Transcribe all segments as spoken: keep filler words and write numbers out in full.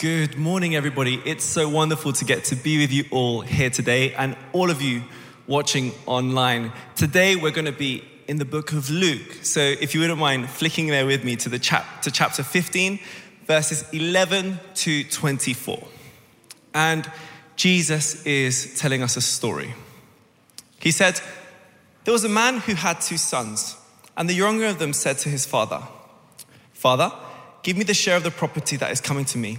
Good morning, everybody. It's so wonderful to get to be with you all here today and all of you watching online. Today, we're going to be in the book of Luke. So if you wouldn't mind flicking there with me to the chap- to chapter fifteen, verses eleven to twenty-four. And Jesus is telling us a story. He said, "There was a man who had two sons, and the younger of them said to his father, 'Father, give me the share of the property that is coming to me.'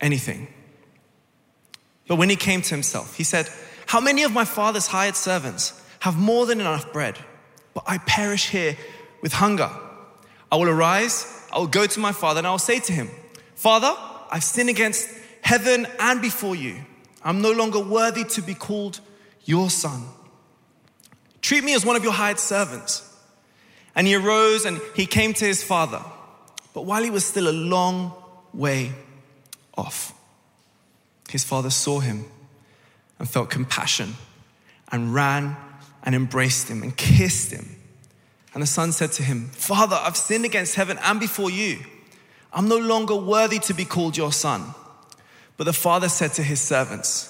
anything. But when he came to himself, he said, 'How many of my father's hired servants have more than enough bread, but I perish here with hunger? I will arise, I will go to my father, and I will say to him, Father, I've sinned against heaven and before you. I'm no longer worthy to be called your son. Treat me as one of your hired servants.' And he arose and he came to his father. But while he was still a long way off, his father saw him and felt compassion and ran and embraced him and kissed him. And the son said to him, 'Father, I've sinned against heaven and before you. I'm no longer worthy to be called your son.' But the father said to his servants,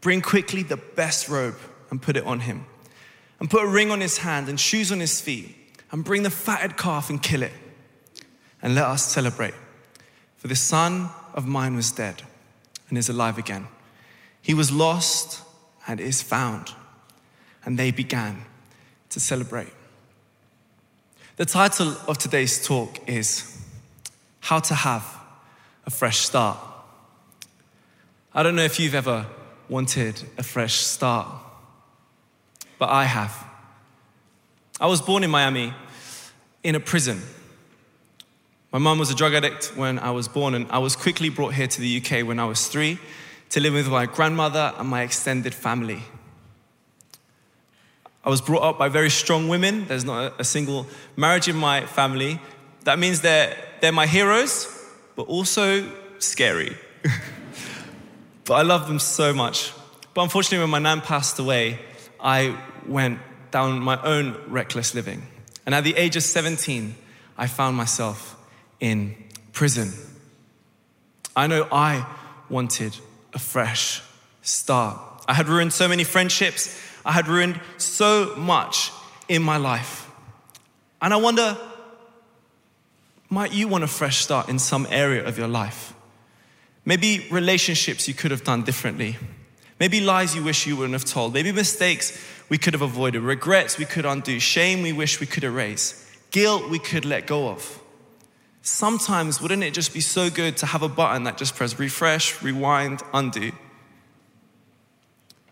'Bring quickly the best robe and put it on him, and put a ring on his hand and shoes on his feet, and bring the fatted calf and kill it, and let us celebrate. For the son of mine was dead and is alive again. He was lost and is found.' And they began to celebrate." The title of today's talk is How to Have a Fresh Start. I don't know if you've ever wanted a fresh start, but I have. I was born in Miami in a prison. My mum was a drug addict when I was born, and I was quickly brought here to the U K when I was three to live with my grandmother and my extended family. I was brought up by very strong women. There's not a single marriage in my family. That means they're, they're my heroes, but also scary. But I love them so much. But unfortunately, when my nan passed away, I went down my own reckless living. And at the age of seventeen, I found myself in prison. I know I wanted a fresh start. I had ruined so many friendships. I had ruined so much in my life. And I wonder, might you want a fresh start in some area of your life? Maybe relationships you could have done differently. Maybe lies you wish you wouldn't have told. Maybe mistakes we could have avoided. Regrets we could undo. Shame we wish we could erase. Guilt we could let go of. Sometimes, wouldn't it just be so good to have a button that just press refresh, rewind, undo?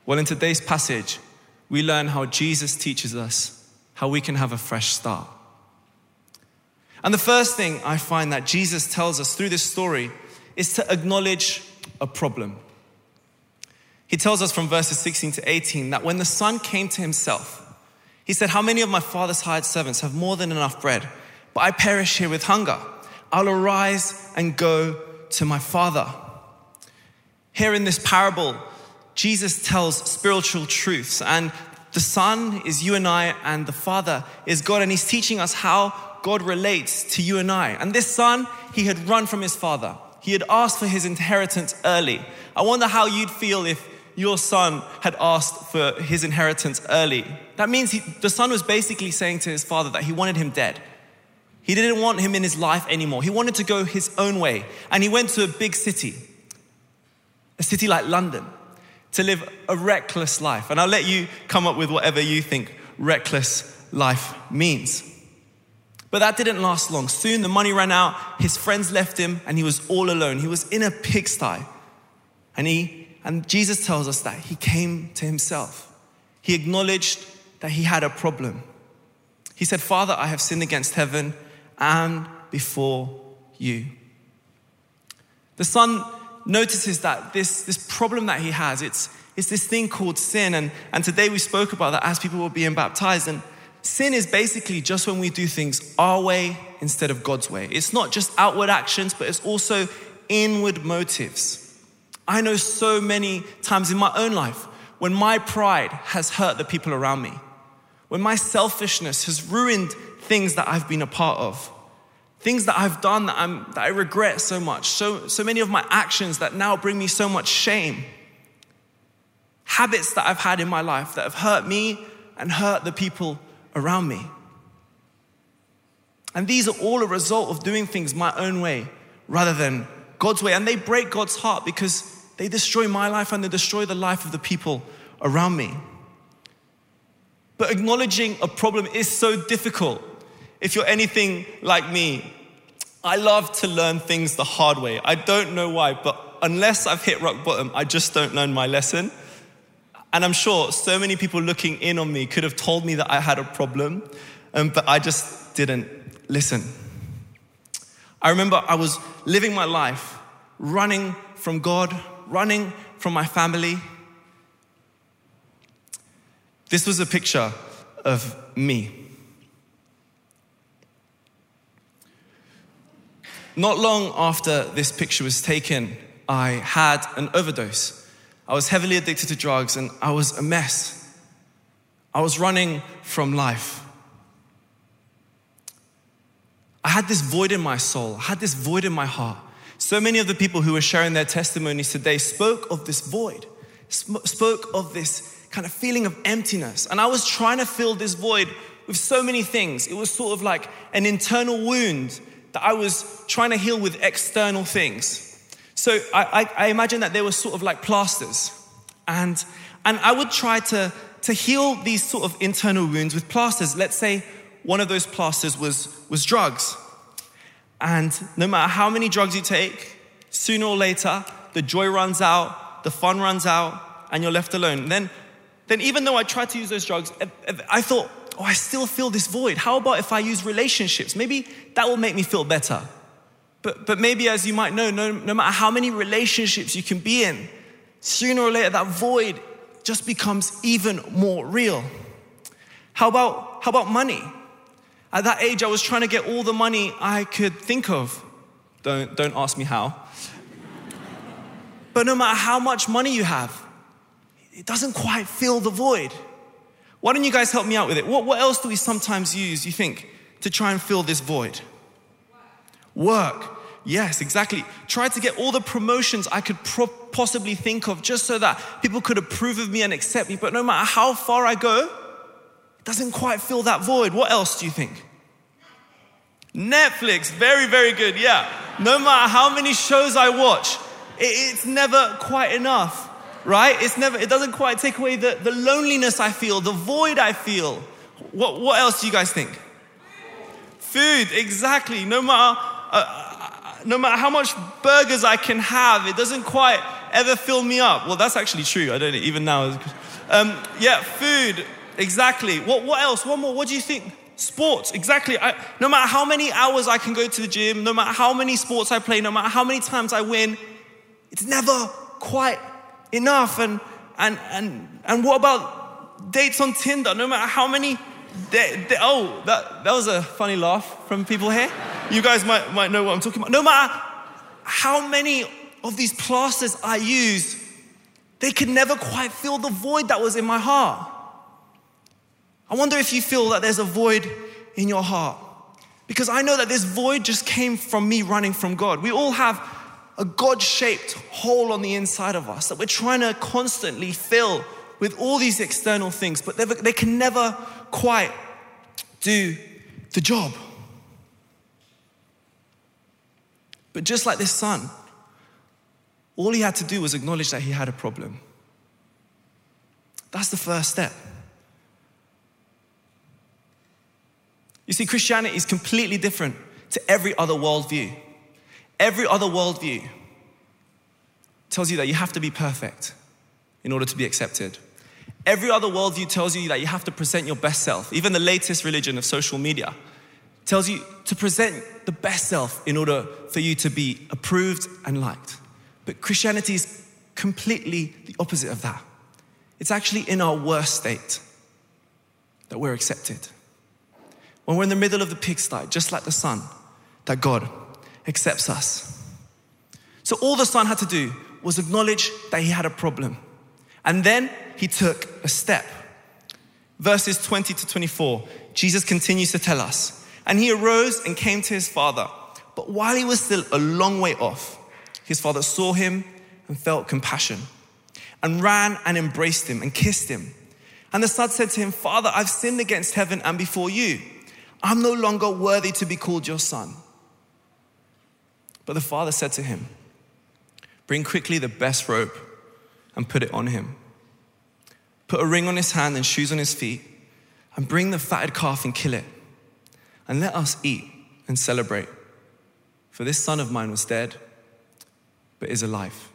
Well, in today's passage, we learn how Jesus teaches us how we can have a fresh start. And the first thing I find that Jesus tells us through this story is to acknowledge a problem. He tells us from verses sixteen to eighteen that when the son came to himself, he said, "How many of my father's hired servants have more than enough bread? But I perish here with hunger. I'll arise and go to my father." Here in this parable, Jesus tells spiritual truths, and the son is you and I, and the father is God, and he's teaching us how God relates to you and I. And this son, he had run from his father. He had asked for his inheritance early. I wonder how you'd feel if your son had asked for his inheritance early. That means he, the son was basically saying to his father that he wanted him dead. He didn't want him in his life anymore. He wanted to go his own way. And he went to a big city, a city like London, to live a reckless life. And I'll let you come up with whatever you think reckless life means. But that didn't last long. Soon the money ran out, his friends left him, and he was all alone. He was in a pigsty. And he And Jesus tells us that he came to himself. He acknowledged that he had a problem. He said, "Father, I have sinned against heaven and before you." The son notices that this, this problem that he has, it's, it's this thing called sin. And, and today we spoke about that as people were being baptized. And sin is basically just when we do things our way instead of God's way. It's not just outward actions, but it's also inward motives. I know so many times in my own life when my pride has hurt the people around me, when my selfishness has ruined things that I've been a part of, things that I've done that, I'm, that I regret so much, so, so many of my actions that now bring me so much shame, habits that I've had in my life that have hurt me and hurt the people around me. And these are all a result of doing things my own way rather than God's way. And they break God's heart because they destroy my life and they destroy the life of the people around me. But acknowledging a problem is so difficult. If you're anything like me, I love to learn things the hard way. I don't know why, but unless I've hit rock bottom, I just don't learn my lesson. And I'm sure so many people looking in on me could have told me that I had a problem, um, but I just didn't listen. I remember I was living my life, running from God, running from my family. This was a picture of me. Not long after this picture was taken, I had an overdose. I was heavily addicted to drugs and I was a mess. I was running from life. I had this void in my soul. I had this void in my heart. So many of the people who were sharing their testimonies today spoke of this void, spoke of this kind of feeling of emptiness. And I was trying to fill this void with so many things. It was sort of like an internal wound that I was trying to heal with external things. So I, I, I imagine that they were sort of like plasters. And, and I would try to, to heal these sort of internal wounds with plasters. Let's say one of those plasters was, was drugs. And no matter how many drugs you take, sooner or later, the joy runs out, the fun runs out, and you're left alone. Then, then even though I tried to use those drugs, I thought, oh, I still feel this void. How about if I use relationships? Maybe that will make me feel better. But but maybe, as you might know, no, no matter how many relationships you can be in, sooner or later that void just becomes even more real. How about, how about money? At that age, I was trying to get all the money I could think of. Don't, don't ask me how. But no matter how much money you have, it doesn't quite fill the void. Why don't you guys help me out with it? What, what else do we sometimes use, you think, to try and fill this void? Work. Yes, exactly. Try to get all the promotions I could pro- possibly think of just so that people could approve of me and accept me. But no matter how far I go, it doesn't quite fill that void. What else do you think? Netflix. Very, very good. Yeah. No matter how many shows I watch, it, it's never quite enough, right? It's never, it doesn't quite take away the, the loneliness I feel, the void I feel. What, what else do you guys think? Food. Exactly. No matter Uh, no matter how much burgers I can have, it doesn't quite ever fill me up. Well, that's actually true. I don't know, even now. Um, yeah, food, exactly. What What else? One more. What do you think? Sports, exactly. I, no matter how many hours I can go to the gym, no matter how many sports I play, no matter how many times I win, it's never quite enough. And and and and what about dates on Tinder? No matter how many. De- de- oh, that that was a funny laugh from people here. You guys might, might know what I'm talking about. No matter how many of these plasters I use, they could never quite fill the void that was in my heart. I wonder if you feel that there's a void in your heart. Because I know that this void just came from me running from God. We all have a God-shaped hole on the inside of us that we're trying to constantly fill with all these external things, but they can never quite do the job. But just like this son, all he had to do was acknowledge that he had a problem. That's the first step. You see, Christianity is completely different to every other worldview. Every other worldview tells you that you have to be perfect in order to be accepted. Every other worldview tells you that you have to present your best self. Even the latest religion of social media tells you to present the best self in order for you to be approved and liked. But Christianity is completely the opposite of that. It's actually in our worst state that we're accepted. When we're in the middle of the pigsty, just like the son, that God accepts us. So all the son had to do was acknowledge that he had a problem. And then he took a step. Verses twenty to twenty-four, Jesus continues to tell us, and he arose and came to his father. But while he was still a long way off, his father saw him and felt compassion and ran and embraced him and kissed him. And the son said to him, Father, I've sinned against heaven and before you. I'm no longer worthy to be called your son. But the father said to him, Bring quickly the best robe and put it on him. Put a ring on his hand and shoes on his feet, and bring the fatted calf and kill it. And let us eat and celebrate. For this son of mine was dead, but is alive.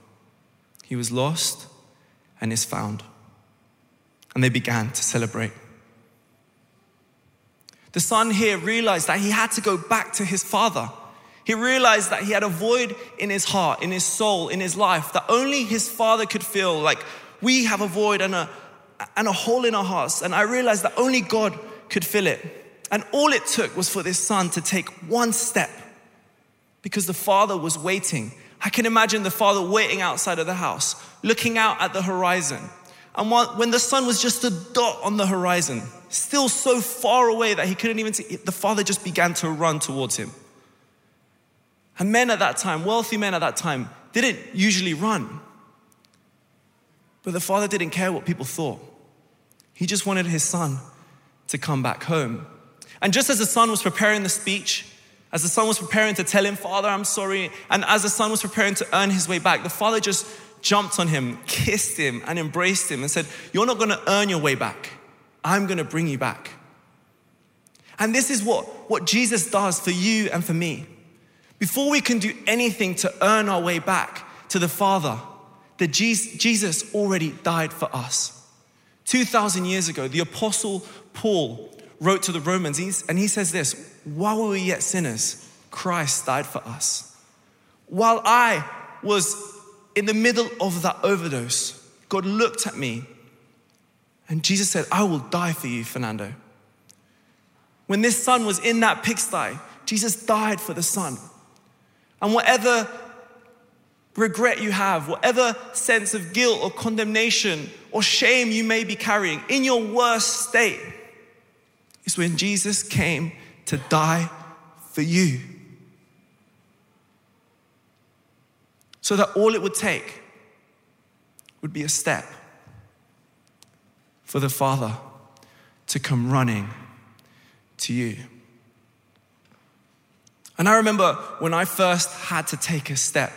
He was lost and is found. And they began to celebrate. The son here realized that he had to go back to his father. He realized that he had a void in his heart, in his soul, in his life, that only his father could fill. Like, we have a void and a, and a hole in our hearts. And I realized that only God could fill it. And all it took was for this son to take one step because the father was waiting. I can imagine the father waiting outside of the house, looking out at the horizon. And when the son was just a dot on the horizon, still so far away that he couldn't even see, the father just began to run towards him. And men at that time, wealthy men at that time, didn't usually run. But the father didn't care what people thought. He just wanted his son to come back home. And just as the son was preparing the speech, as the son was preparing to tell him, Father, I'm sorry, and as the son was preparing to earn his way back, the father just jumped on him, kissed him, and embraced him and said, You're not going to earn your way back. I'm going to bring you back. And this is what, what Jesus does for you and for me. Before we can do anything to earn our way back to the Father, that Jesus already died for us. two thousand years ago, the Apostle Paul wrote to the Romans, and he says this, while we were yet sinners, Christ died for us. While I was in the middle of that overdose, God looked at me, and Jesus said, I will die for you, Fernando. When this son was in that pigsty, Jesus died for the son. And whatever regret you have, whatever sense of guilt or condemnation or shame you may be carrying, in your worst state, is when Jesus came to die for you. So that all it would take would be a step for the Father to come running to you. And I remember when I first had to take a step.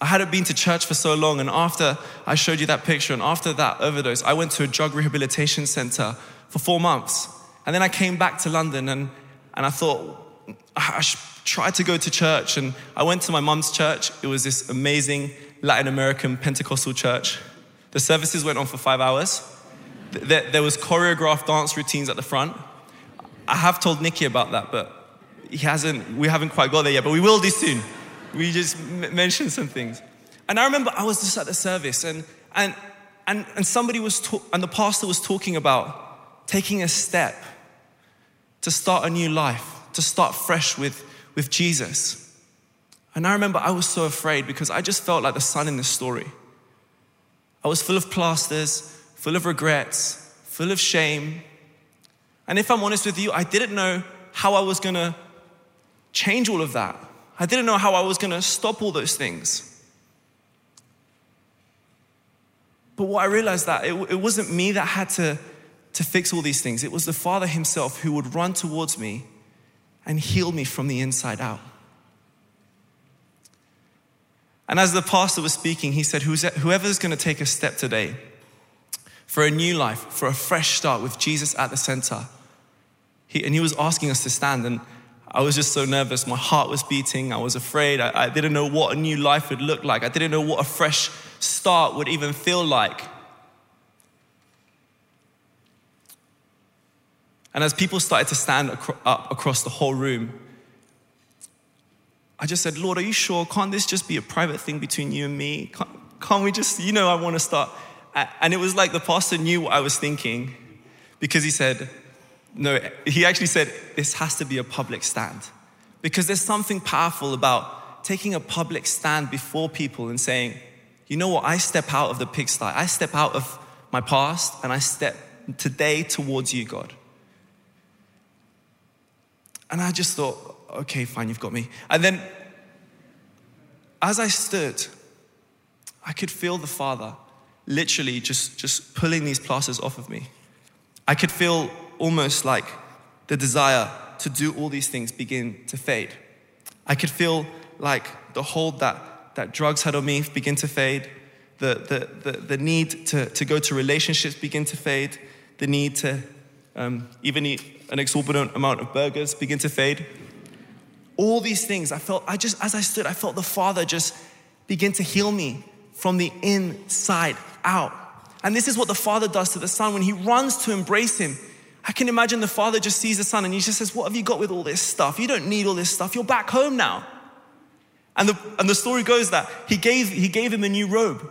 I hadn't been to church for so long, and after I showed you that picture and after that overdose, I went to a drug rehabilitation center for four months. And then I came back to London, and, and I thought, I tried to go to church, and I went to my mum's church. It was this amazing Latin American Pentecostal church. The services went on for five hours. There, there was choreographed dance routines at the front. I have told Nikki about that, but he hasn't, we haven't quite got there yet, but we will do soon. We just m- mentioned some things. And I remember I was just at the service and and and, and somebody was, ta- and the pastor was talking about taking a step to start a new life, to start fresh with, with Jesus. And I remember I was so afraid because I just felt like the son in this story. I was full of plasters, full of regrets, full of shame. And if I'm honest with you, I didn't know how I was going to change all of that. I didn't know how I was going to stop all those things. But what I realized that it, it wasn't me that had to, to fix all these things. It was the Father himself who would run towards me and heal me from the inside out. And as the pastor was speaking, he said, whoever's going to take a step today for a new life, for a fresh start with Jesus at the center. He, and he was asking us to stand, and I was just so nervous. My heart was beating. I was afraid. I, I didn't know what a new life would look like. I didn't know what a fresh start would even feel like. And as people started to stand ac- up across the whole room, I just said, Lord, are you sure? Can't this just be a private thing between you and me? Can't, can't we just, you know, I want to start. And it was like the pastor knew what I was thinking, because he said, no, he actually said, this has to be a public stand. Because there's something powerful about taking a public stand before people and saying, you know what, I step out of the pigsty. I step out of my past and I step today towards you, God. And I just thought, okay, fine, you've got me. And then as I stood, I could feel the Father literally just, just pulling these plasters off of me. I could feel almost like the desire to do all these things begin to fade. I could feel like the hold that, that drugs had on me begin to fade. The, the, the, the need to, to go to relationships begin to fade. The need to um, even eat an exorbitant amount of burgers begin to fade. All these things, I felt, I just, as I stood, I felt the Father just begin to heal me from the inside out. And this is what the Father does to the Son. When he runs to embrace him, I can imagine the Father just sees the Son and he just says, what have you got with all this stuff? You don't need all this stuff. You're back home now. And the, and the story goes that he gave, he gave him a new robe.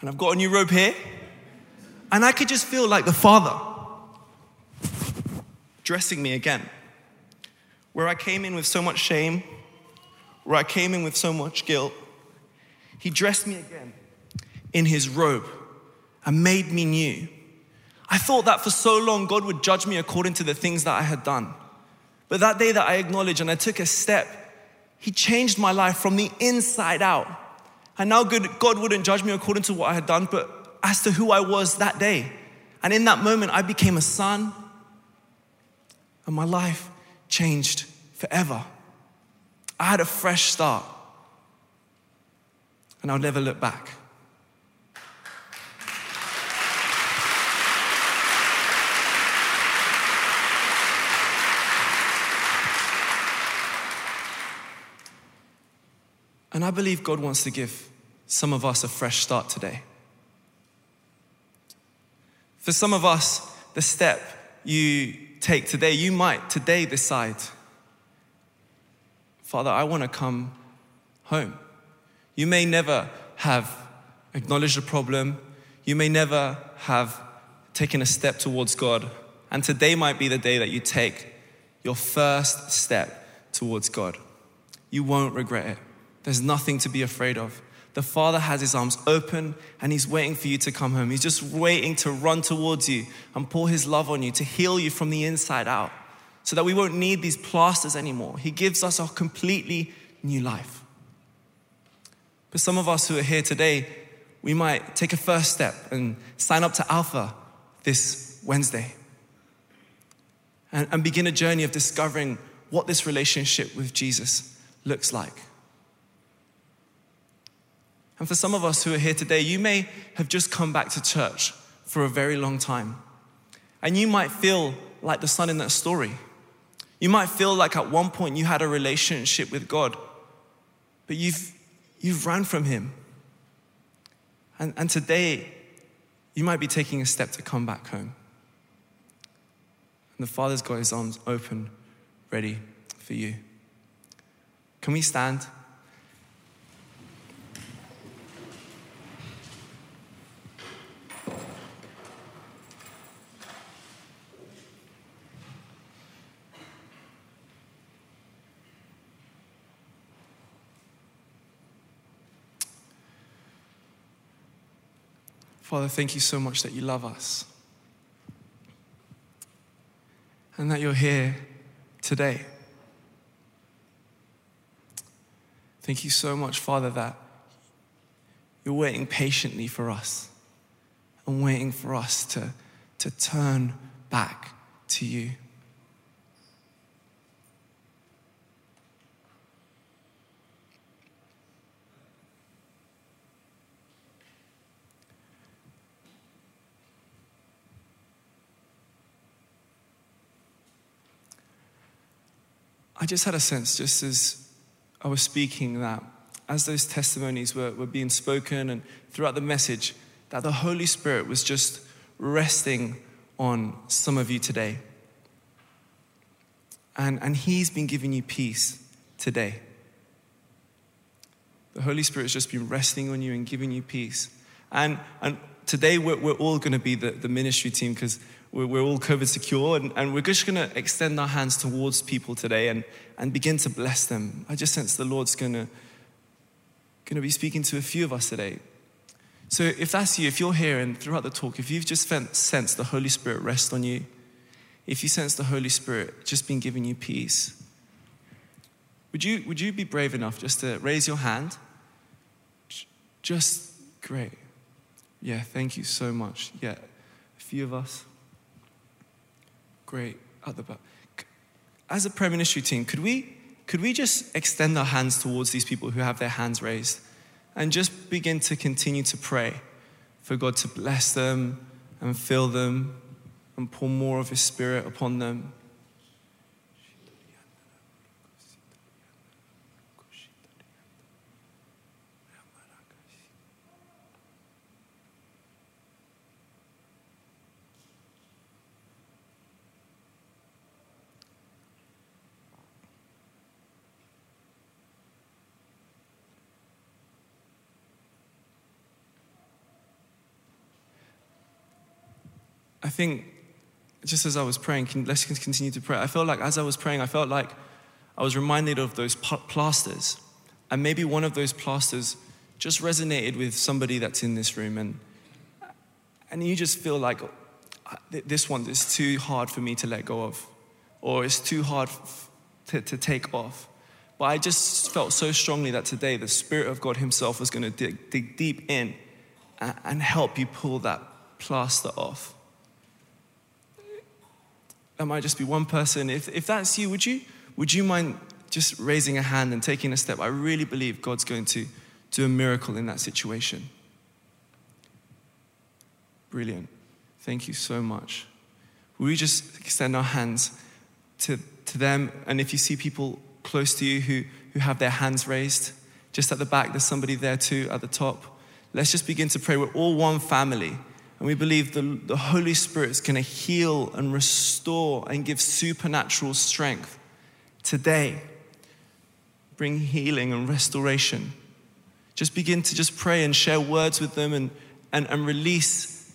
And I've got a new robe here. And I could just feel like the Father dressing me again. Where I came in with so much shame, where I came in with so much guilt, he dressed me again in his robe and made me new. I thought that for so long God would judge me according to the things that I had done. But that day that I acknowledged and I took a step, he changed my life from the inside out. And now God wouldn't judge me according to what I had done, but as to who I was that day. And in that moment, I became a son, and my life changed forever. I had a fresh start, and I'll never look back. And I believe God wants to give some of us a fresh start today. For some of us, the step you take today, you might today decide, Father, I want to come home. You may never have acknowledged a problem. You may never have taken a step towards God. And today might be the day that you take your first step towards God. You won't regret it. There's nothing to be afraid of. The Father has his arms open and he's waiting for you to come home. He's just waiting to run towards you and pour his love on you, to heal you from the inside out, so that we won't need these plasters anymore. He gives us a completely new life. But some of us who are here today, we might take a first step and sign up to Alpha this Wednesday and, and begin a journey of discovering what this relationship with Jesus looks like. And for some of us who are here today, you may have just come back to church for a very long time. And you might feel like the son in that story. You might feel like at one point you had a relationship with God, but you've you've ran from him. And, and today, you might be taking a step to come back home. And the Father's got his arms open, ready for you. Can we stand? Father, thank you so much that you love us and that you're here today. Thank you so much, Father, that you're waiting patiently for us and waiting for us to, to turn back to you. I just had a sense, just as I was speaking, that as those testimonies were, were being spoken and throughout the message, that the Holy Spirit was just resting on some of you today. And, and he's been giving you peace today. The Holy Spirit's just been resting on you and giving you peace. And and today we're, we're all going to be the, the ministry team because we're, we're all COVID secure. And, and we're just going to extend our hands towards people today and, and begin to bless them. I just sense the Lord's going to going to be speaking to a few of us today. So if that's you, if you're here and throughout the talk, if you've just sensed the Holy Spirit rest on you, if you sense the Holy Spirit just been giving you peace, would you would you be brave enough just to raise your hand? Just great. Yeah, thank you so much. Yeah, a few of us. Great. At the back. As a prayer ministry team, could we could we just extend our hands towards these people who have their hands raised, and just begin to continue to pray for God to bless them and fill them and pour more of His Spirit upon them. I think just as I was praying, can, let's continue to pray. I felt like as I was praying, I felt like I was reminded of those plasters. And maybe one of those plasters just resonated with somebody that's in this room. And and you just feel like, this one is too hard for me to let go of. Or it's too hard to, to take off. But I just felt so strongly that today the Spirit of God Himself was going to dig, dig deep in and, and help you pull that plaster off. That might just be one person. If if that's you, would you would you mind just raising a hand and taking a step? I really believe God's going to do a miracle in that situation. Brilliant. Thank you so much. Will we just extend our hands to, to them? And if you see people close to you who, who have their hands raised, just at the back, there's somebody there too at the top. Let's just begin to pray. We're all one family. And we believe the, the Holy Spirit is going to heal and restore and give supernatural strength today. Bring healing and restoration. Just begin to just pray and share words with them and, and, and release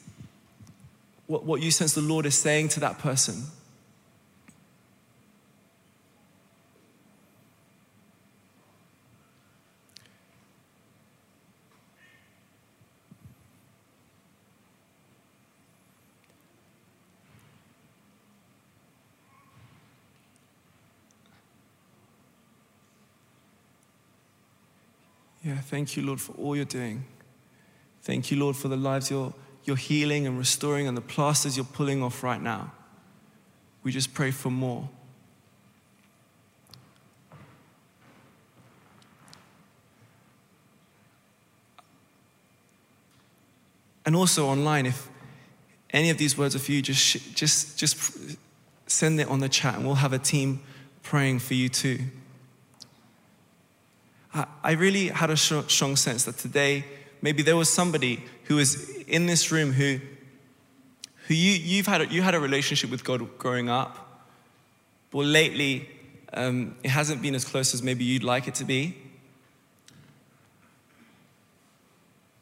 what, what you sense the Lord is saying to that person. Yeah, thank you, Lord, for all you're doing. Thank you, Lord, for the lives you're, you're healing and restoring and the plasters you're pulling off right now. We just pray for more. And also online, if any of these words are for you, just, just, just send it on the chat and we'll have a team praying for you too. I really had a strong sense that today, maybe there was somebody who was in this room who, who you, you've had a, you had a relationship with God growing up, but lately um, it hasn't been as close as maybe you'd like it to be.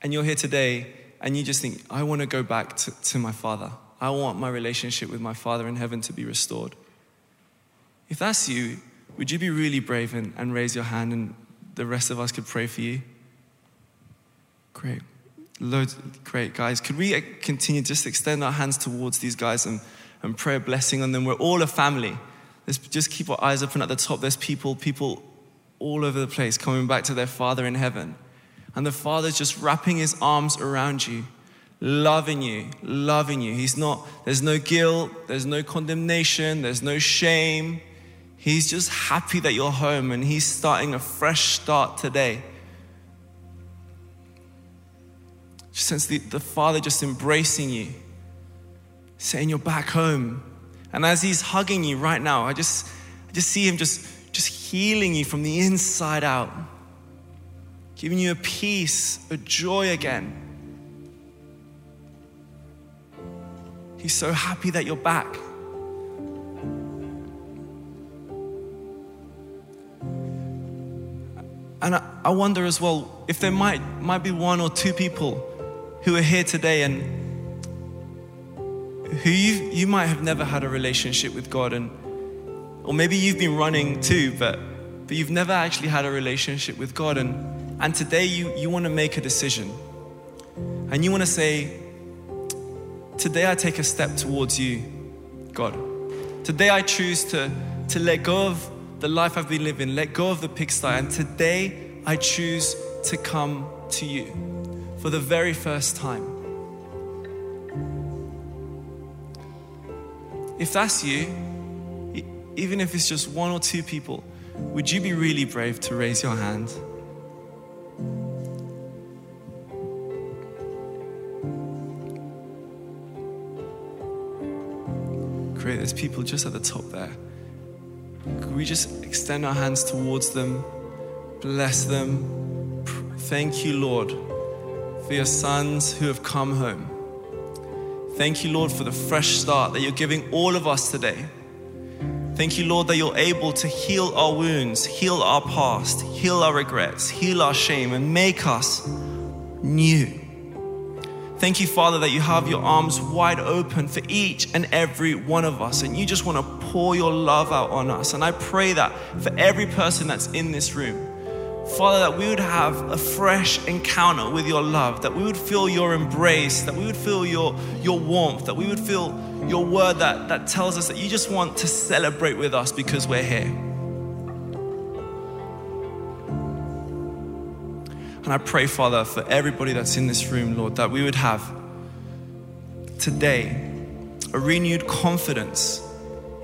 And you're here today and you just think, I want to go back to, to my Father. I want my relationship with my Father in heaven to be restored. If that's you, would you be really brave and, and raise your hand and the rest of us could pray for you? Great. Loads, great, guys. Could we continue just extend our hands towards these guys and, and pray a blessing on them? We're all a family. Let's just keep our eyes open at the top. There's people, people all over the place coming back to their Father in heaven. And the Father's just wrapping His arms around you, loving you, loving you. He's not, there's no guilt, there's no condemnation, there's no shame. He's just happy that you're home and He's starting a fresh start today. Just sense the, the Father just embracing you, saying you're back home. And as He's hugging you right now, I just, I just see Him just, just healing you from the inside out, giving you a peace, a joy again. He's so happy that you're back. And I, I wonder as well, if there might, might be one or two people who are here today and who you, you might have never had a relationship with God, and or maybe you've been running too, but, but you've never actually had a relationship with God. And, and today you, you want to make a decision. And you want to say, today I take a step towards you, God. Today I choose to, to let go of the life I've been living, let go of the pigsty, and today I choose to come to you for the very first time. If that's you, even if it's just one or two people, would you be really brave to raise your hand? Great, there's people just at the top there. Could we just extend our hands towards them, bless them? Thank you, Lord, for your sons who have come home. Thank you, Lord, for the fresh start that you're giving all of us today. Thank you, Lord, that you're able to heal our wounds, heal our past, heal our regrets, heal our shame, and make us new. Thank you, Father, that you have your arms wide open for each and every one of us, and you just want to pour your love out on us. And I pray that for every person that's in this room, Father, that we would have a fresh encounter with your love, that we would feel your embrace, that we would feel your, your warmth, that we would feel your word that, that tells us that you just want to celebrate with us because we're here. And I pray, Father, for everybody that's in this room, Lord, that we would have today a renewed confidence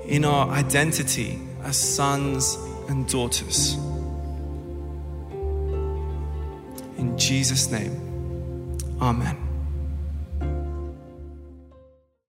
in our identity as sons and daughters. In Jesus' name, amen.